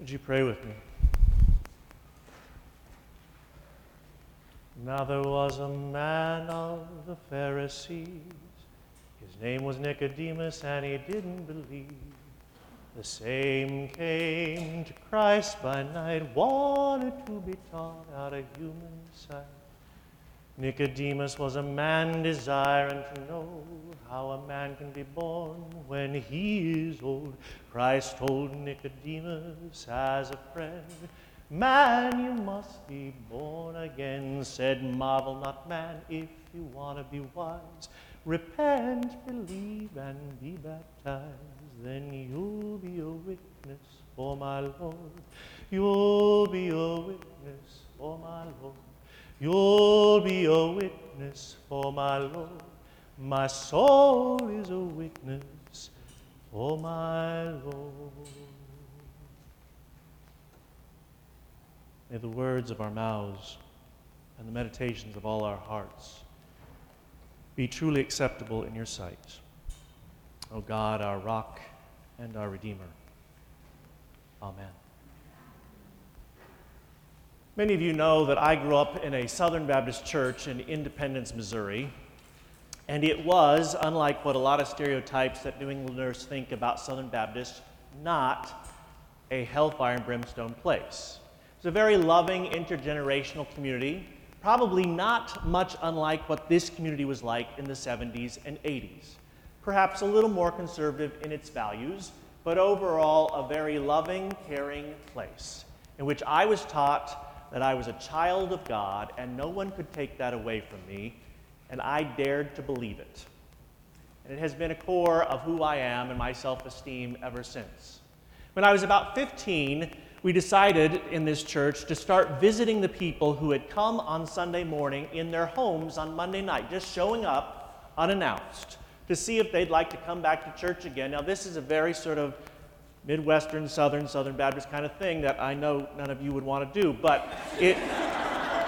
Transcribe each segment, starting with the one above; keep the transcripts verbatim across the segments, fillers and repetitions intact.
Would you pray with me? Now there was a man of the Pharisees. His name was Nicodemus, and he didn't believe. The same came to Christ by night, wanted to be taught out of human sight. Nicodemus was a man desiring to know how a man can be born when he is old. Christ told Nicodemus as a friend, "Man, you must be born again." Said, "Marvel not, man, if you want to be wise. Repent, believe, and be baptized. Then you'll be a witness for my Lord. You'll be a witness for my Lord. You'll be a witness for my Lord. My soul is a witness for my Lord." May the words of our mouths and the meditations of all our hearts be truly acceptable in your sight, O God, our rock and our redeemer. Amen. Many of you know that I grew up in a Southern Baptist church in Independence, Missouri, and it was, unlike what a lot of stereotypes that New Englanders think about Southern Baptists, not a hellfire and brimstone place. It's a very loving, intergenerational community, probably not much unlike what this community was like in the seventies and eighties. Perhaps a little more conservative in its values, but overall a very loving, caring place in which I was taught that I was a child of God, and no one could take that away from me, and I dared to believe it. And it has been a core of who I am and my self-esteem ever since. When I was about fifteen, we decided in this church to start visiting the people who had come on Sunday morning in their homes on Monday night, just showing up unannounced, to see if they'd like to come back to church again. Now, this is a very sort of Midwestern, Southern, Southern Baptist kind of thing that I know none of you would want to do, but it,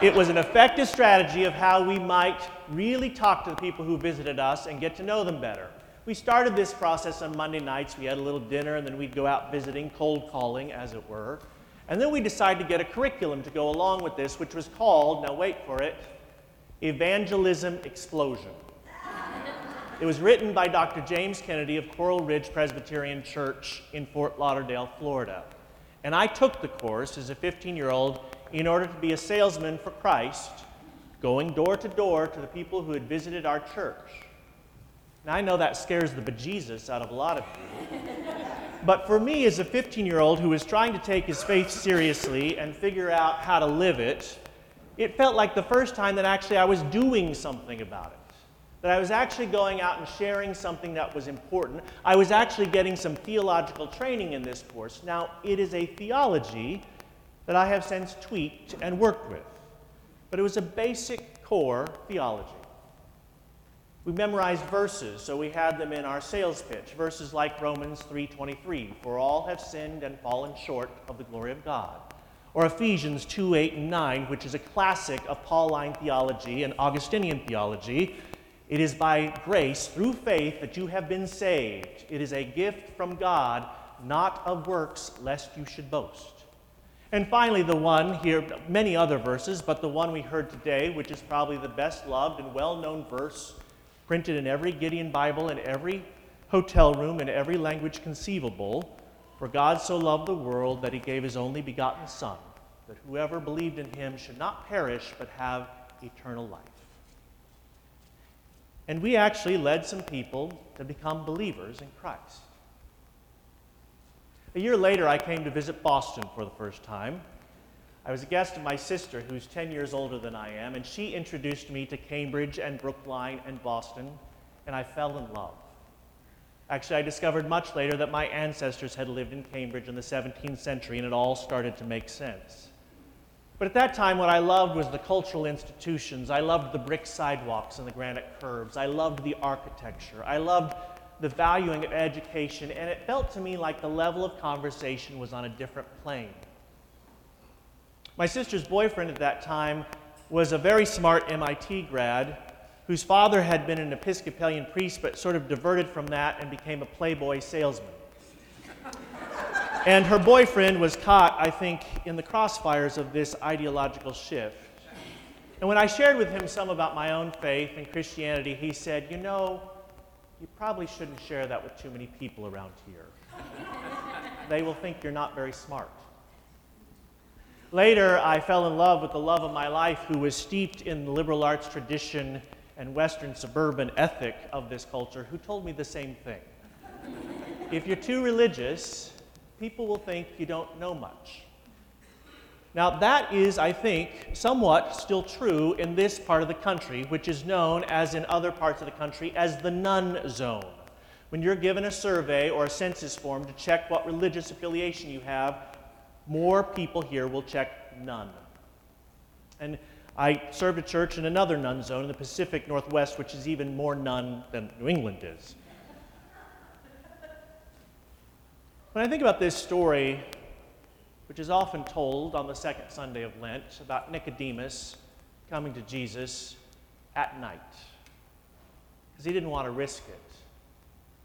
it was an effective strategy of how we might really talk to the people who visited us and get to know them better. We started this process on Monday nights. We had a little dinner, and then we'd go out visiting, cold calling, as it were. And then we decided to get a curriculum to go along with this, which was called, now wait for it, Evangelism Explosion. It was written by Doctor James Kennedy of Coral Ridge Presbyterian Church in Fort Lauderdale, Florida. And I took the course as a fifteen-year-old in order to be a salesman for Christ, going door to door to the people who had visited our church. Now, I know that scares the bejesus out of a lot of you. But for me, as a fifteen-year-old who was trying to take his faith seriously and figure out how to live it, it felt like the first time that actually I was doing something about it. That I was actually going out and sharing something that was important. I was actually getting some theological training in this course. Now, it is a theology that I have since tweaked and worked with, but it was a basic core theology. We memorized verses, so we had them in our sales pitch, verses like Romans three twenty-three, "For all have sinned and fallen short of the glory of God," or Ephesians two, eight, and nine, which is a classic of Pauline theology and Augustinian theology. "It is by grace, through faith, that you have been saved. It is a gift from God, not of works, lest you should boast." And finally, the one here, many other verses, but the one we heard today, which is probably the best loved and well-known verse, printed in every Gideon Bible, in every hotel room, in every language conceivable, "For God so loved the world that he gave his only begotten Son, that whoever believed in him should not perish, but have eternal life." And we actually led some people to become believers in Christ. A year later, I came to visit Boston for the first time. I was a guest of my sister, who's ten years older than I am, and she introduced me to Cambridge and Brookline and Boston, and I fell in love. Actually, I discovered much later that my ancestors had lived in Cambridge in the seventeenth century, and it all started to make sense. But at that time, what I loved was the cultural institutions. I loved the brick sidewalks and the granite curbs. I loved the architecture. I loved the valuing of education, and it felt to me like the level of conversation was on a different plane. My sister's boyfriend at that time was a very smart M I T grad whose father had been an Episcopalian priest but sort of diverted from that and became a Playboy salesman. And her boyfriend was caught, I think, in the crossfires of this ideological shift. And when I shared with him some about my own faith and Christianity, he said, you know, you probably shouldn't share that with too many people around here. They will think you're not very smart. Later, I fell in love with the love of my life, who was steeped in the liberal arts tradition and Western suburban ethic of this culture, who told me the same thing. If you're too religious, people will think you don't know much. Now, that is, I think, somewhat still true in this part of the country, which is known, as in other parts of the country, as the nun zone. When you're given a survey or a census form to check what religious affiliation you have, more people here will check none. And I served a church in another nun zone in the Pacific Northwest, which is even more nun than New England is. When I think about this story, which is often told on the second Sunday of Lent, about Nicodemus coming to Jesus at night, because he didn't want to risk it.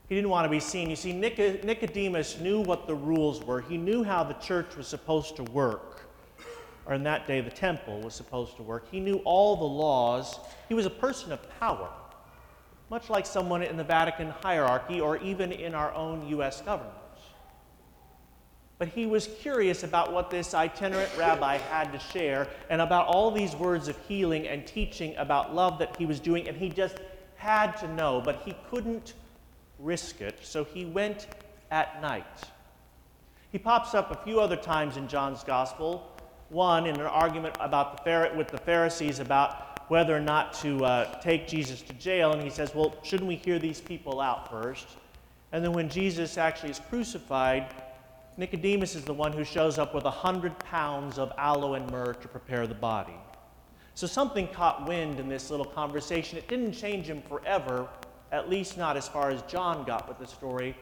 He didn't want to be seen. You see, Nicodemus knew what the rules were. He knew how the church was supposed to work, or in that day, the temple was supposed to work. He knew all the laws. He was a person of power, much like someone in the Vatican hierarchy or even in our own U S government. But he was curious about what this itinerant rabbi had to share and about all these words of healing and teaching about love that he was doing, and he just had to know, but he couldn't risk it, so he went at night. He pops up a few other times in John's Gospel, one in an argument about the Pharisees, with the Pharisees about whether or not to uh, take Jesus to jail, and he says, well, shouldn't we hear these people out first? And then when Jesus actually is crucified, Nicodemus is the one who shows up with a hundred pounds of aloe and myrrh to prepare the body. So something caught wind in this little conversation. It didn't change him forever, at least not as far as John got with the story,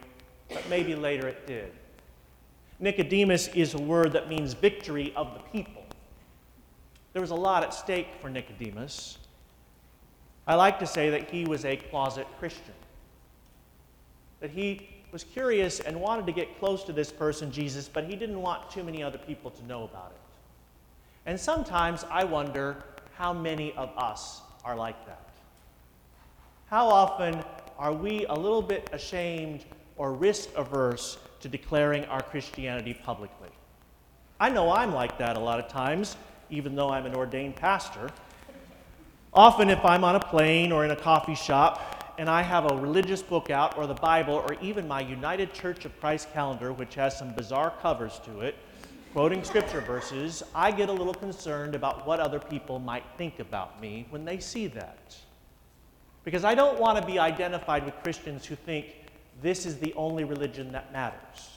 but maybe later it did. Nicodemus is a word that means victory of the people. There was a lot at stake for Nicodemus. I like to say that he was a closet Christian, that he was curious and wanted to get close to this person, Jesus, but he didn't want too many other people to know about it. And sometimes I wonder how many of us are like that. How often are we a little bit ashamed or risk-averse to declaring our Christianity publicly? I know I'm like that a lot of times, even though I'm an ordained pastor. Often if I'm on a plane or in a coffee shop, and I have a religious book out, or the Bible, or even my United Church of Christ calendar, which has some bizarre covers to it, quoting scripture verses, I get a little concerned about what other people might think about me when they see that. Because I don't want to be identified with Christians who think this is the only religion that matters.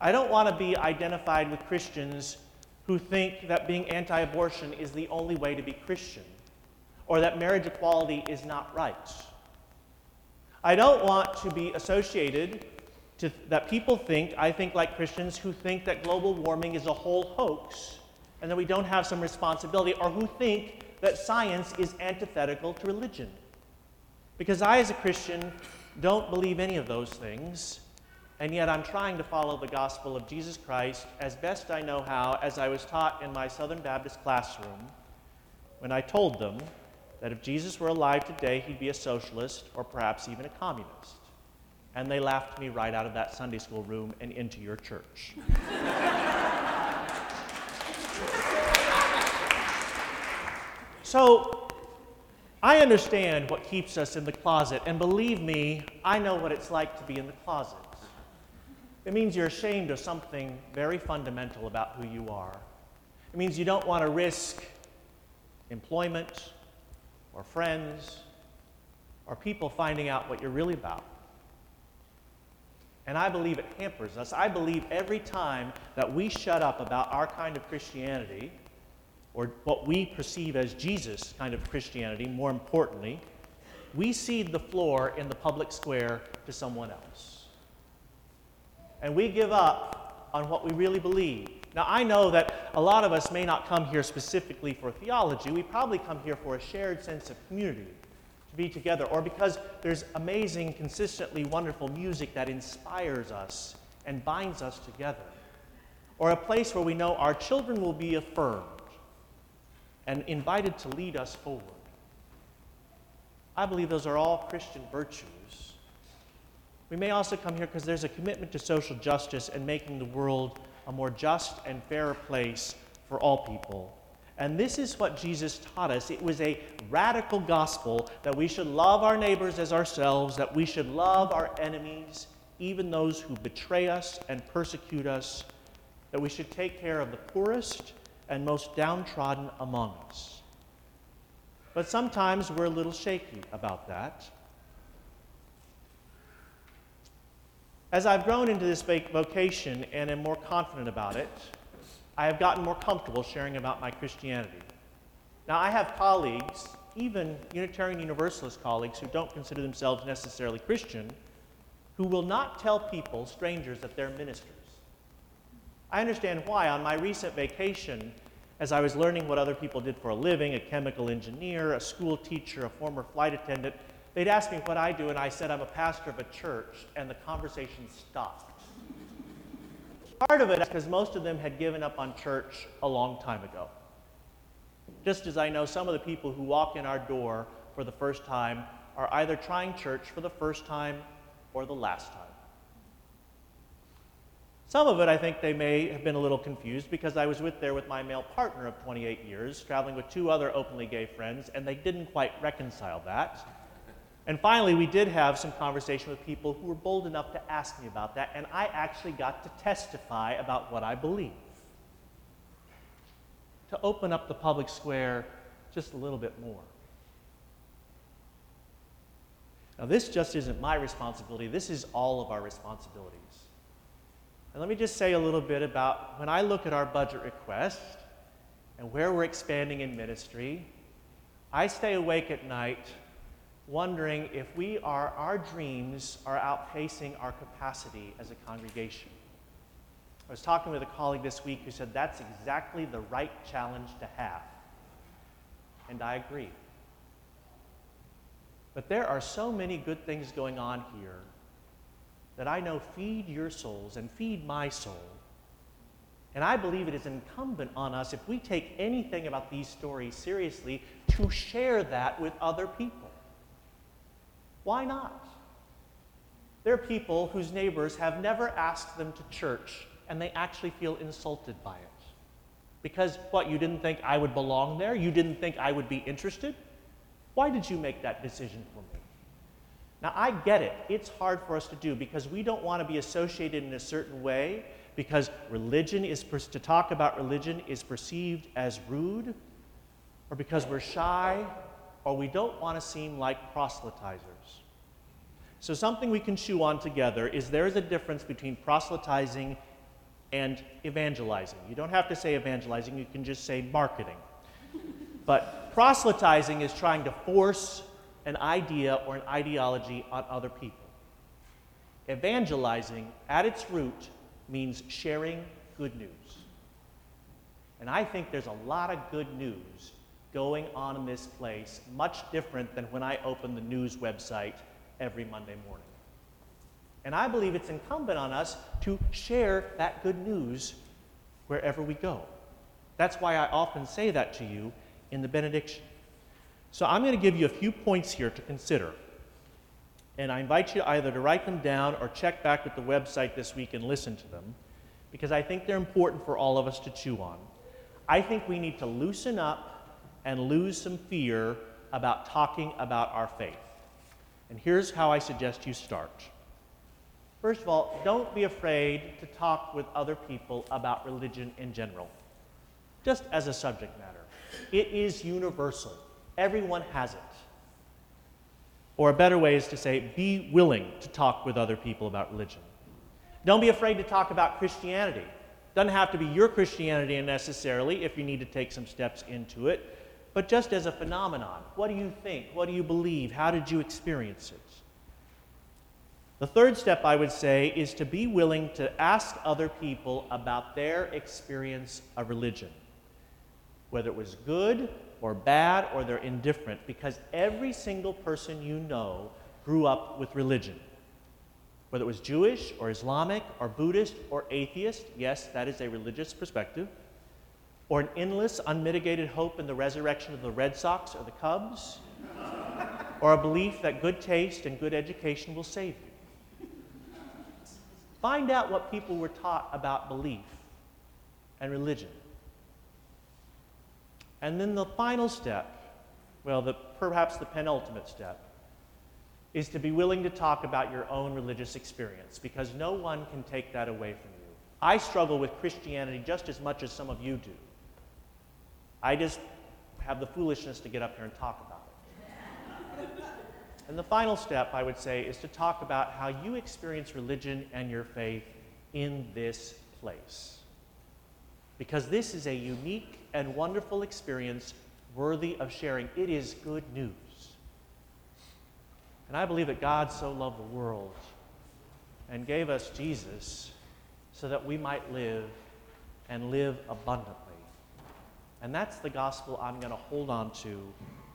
I don't want to be identified with Christians who think that being anti-abortion is the only way to be Christian, or that marriage equality is not right. I don't want to be associated to that people think, I think like Christians, who think that global warming is a whole hoax and that we don't have some responsibility, or who think that science is antithetical to religion. Because I, as a Christian, don't believe any of those things, and yet I'm trying to follow the gospel of Jesus Christ as best I know how, as I was taught in my Southern Baptist classroom when I told them that if Jesus were alive today, he'd be a socialist or perhaps even a communist. And they laughed me right out of that Sunday school room and into your church. So, I understand what keeps us in the closet, and believe me, I know what it's like to be in the closet. It means you're ashamed of something very fundamental about who you are. It means you don't want to risk employment, or friends, or people finding out what you're really about. And I believe it hampers us. I believe every time that we shut up about our kind of Christianity, or what we perceive as Jesus' kind of Christianity, more importantly, we cede the floor in the public square to someone else. And we give up on what we really believe. Now, I know that a lot of us may not come here specifically for theology. We probably come here for a shared sense of community, to be together, or because there's amazing, consistently wonderful music that inspires us and binds us together, or a place where we know our children will be affirmed and invited to lead us forward. I believe those are all Christian virtues. We may also come here because there's a commitment to social justice and making the world a more just and fairer place for all people. And this is what Jesus taught us. It was a radical gospel that we should love our neighbors as ourselves, that we should love our enemies, even those who betray us and persecute us, that we should take care of the poorest and most downtrodden among us. But sometimes we're a little shaky about that. As I've grown into this vocation and am more confident about it, I have gotten more comfortable sharing about my Christianity. Now, I have colleagues, even Unitarian Universalist colleagues, who don't consider themselves necessarily Christian, who will not tell people, strangers, that they're ministers. I understand why. On my recent vacation, as I was learning what other people did for a living, a chemical engineer, a school teacher, a former flight attendant, they'd ask me what I do, and I said, I'm a pastor of a church, and the conversation stopped. Part of it is because most of them had given up on church a long time ago. Just as I know some of the people who walk in our door for the first time are either trying church for the first time or the last time. Some of it, I think they may have been a little confused because I was with there with my male partner of twenty-eight years, traveling with two other openly gay friends, and they didn't quite reconcile that. And finally, we did have some conversation with people who were bold enough to ask me about that, and I actually got to testify about what I believe. To open up the public square just a little bit more. Now, this just isn't my responsibility. This is all of our responsibilities. And let me just say a little bit about when I look at our budget request and where we're expanding in ministry, I stay awake at night wondering if we are, our dreams are outpacing our capacity as a congregation. I was talking with a colleague this week who said that's exactly the right challenge to have. And I agree. But there are so many good things going on here that I know feed your souls and feed my soul. And I believe it is incumbent on us, if we take anything about these stories seriously, to share that with other people. Why not? There are people whose neighbors have never asked them to church, and they actually feel insulted by it. Because, what, you didn't think I would belong there? You didn't think I would be interested? Why did you make that decision for me? Now, I get it. It's hard for us to do because we don't want to be associated in a certain way, because religion is, to talk about religion is perceived as rude, or because we're shy, or we don't want to seem like proselytizers. So something we can chew on together is there is a difference between proselytizing and evangelizing. You don't have to say evangelizing, you can just say marketing. But proselytizing is trying to force an idea or an ideology on other people. Evangelizing, at its root, means sharing good news. And I think there's a lot of good news going on in this place, much different than when I open the news website every Monday morning. And I believe it's incumbent on us to share that good news wherever we go. That's why I often say that to you in the benediction. So I'm going to give you a few points here to consider. And I invite you either to write them down or check back with the website this week and listen to them, because I think they're important for all of us to chew on. I think we need to loosen up and lose some fear about talking about our faith. And here's how I suggest you start. First of all, don't be afraid to talk with other people about religion in general, just as a subject matter. It is universal. Everyone has it. Or a better way is to say, be willing to talk with other people about religion. Don't be afraid to talk about Christianity. Doesn't have to be your Christianity necessarily if you need to take some steps into it, but just as a phenomenon. What do you think? What do you believe? How did you experience it? The third step, I would say, is to be willing to ask other people about their experience of religion, whether it was good or bad or they're indifferent, because every single person you know grew up with religion. whether it was Jewish or Islamic or Buddhist or atheist, yes, that is a religious perspective, or an endless, unmitigated hope in the resurrection of the Red Sox or the Cubs, or a belief that good taste and good education will save you. Find out what people were taught about belief and religion. And then the final step, well, the, perhaps the penultimate step, is to be willing to talk about your own religious experience, because no one can take that away from you. I struggle with Christianity just as much as some of you do. I just have the foolishness to get up here and talk about it. And the final step, I would say, is to talk about how you experience religion and your faith in this place, because this is a unique and wonderful experience worthy of sharing. It is good news. And I believe that God so loved the world and gave us Jesus so that we might live and live abundantly. And that's the gospel I'm going to hold on to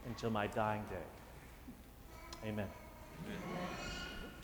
until my dying day. Amen. Amen.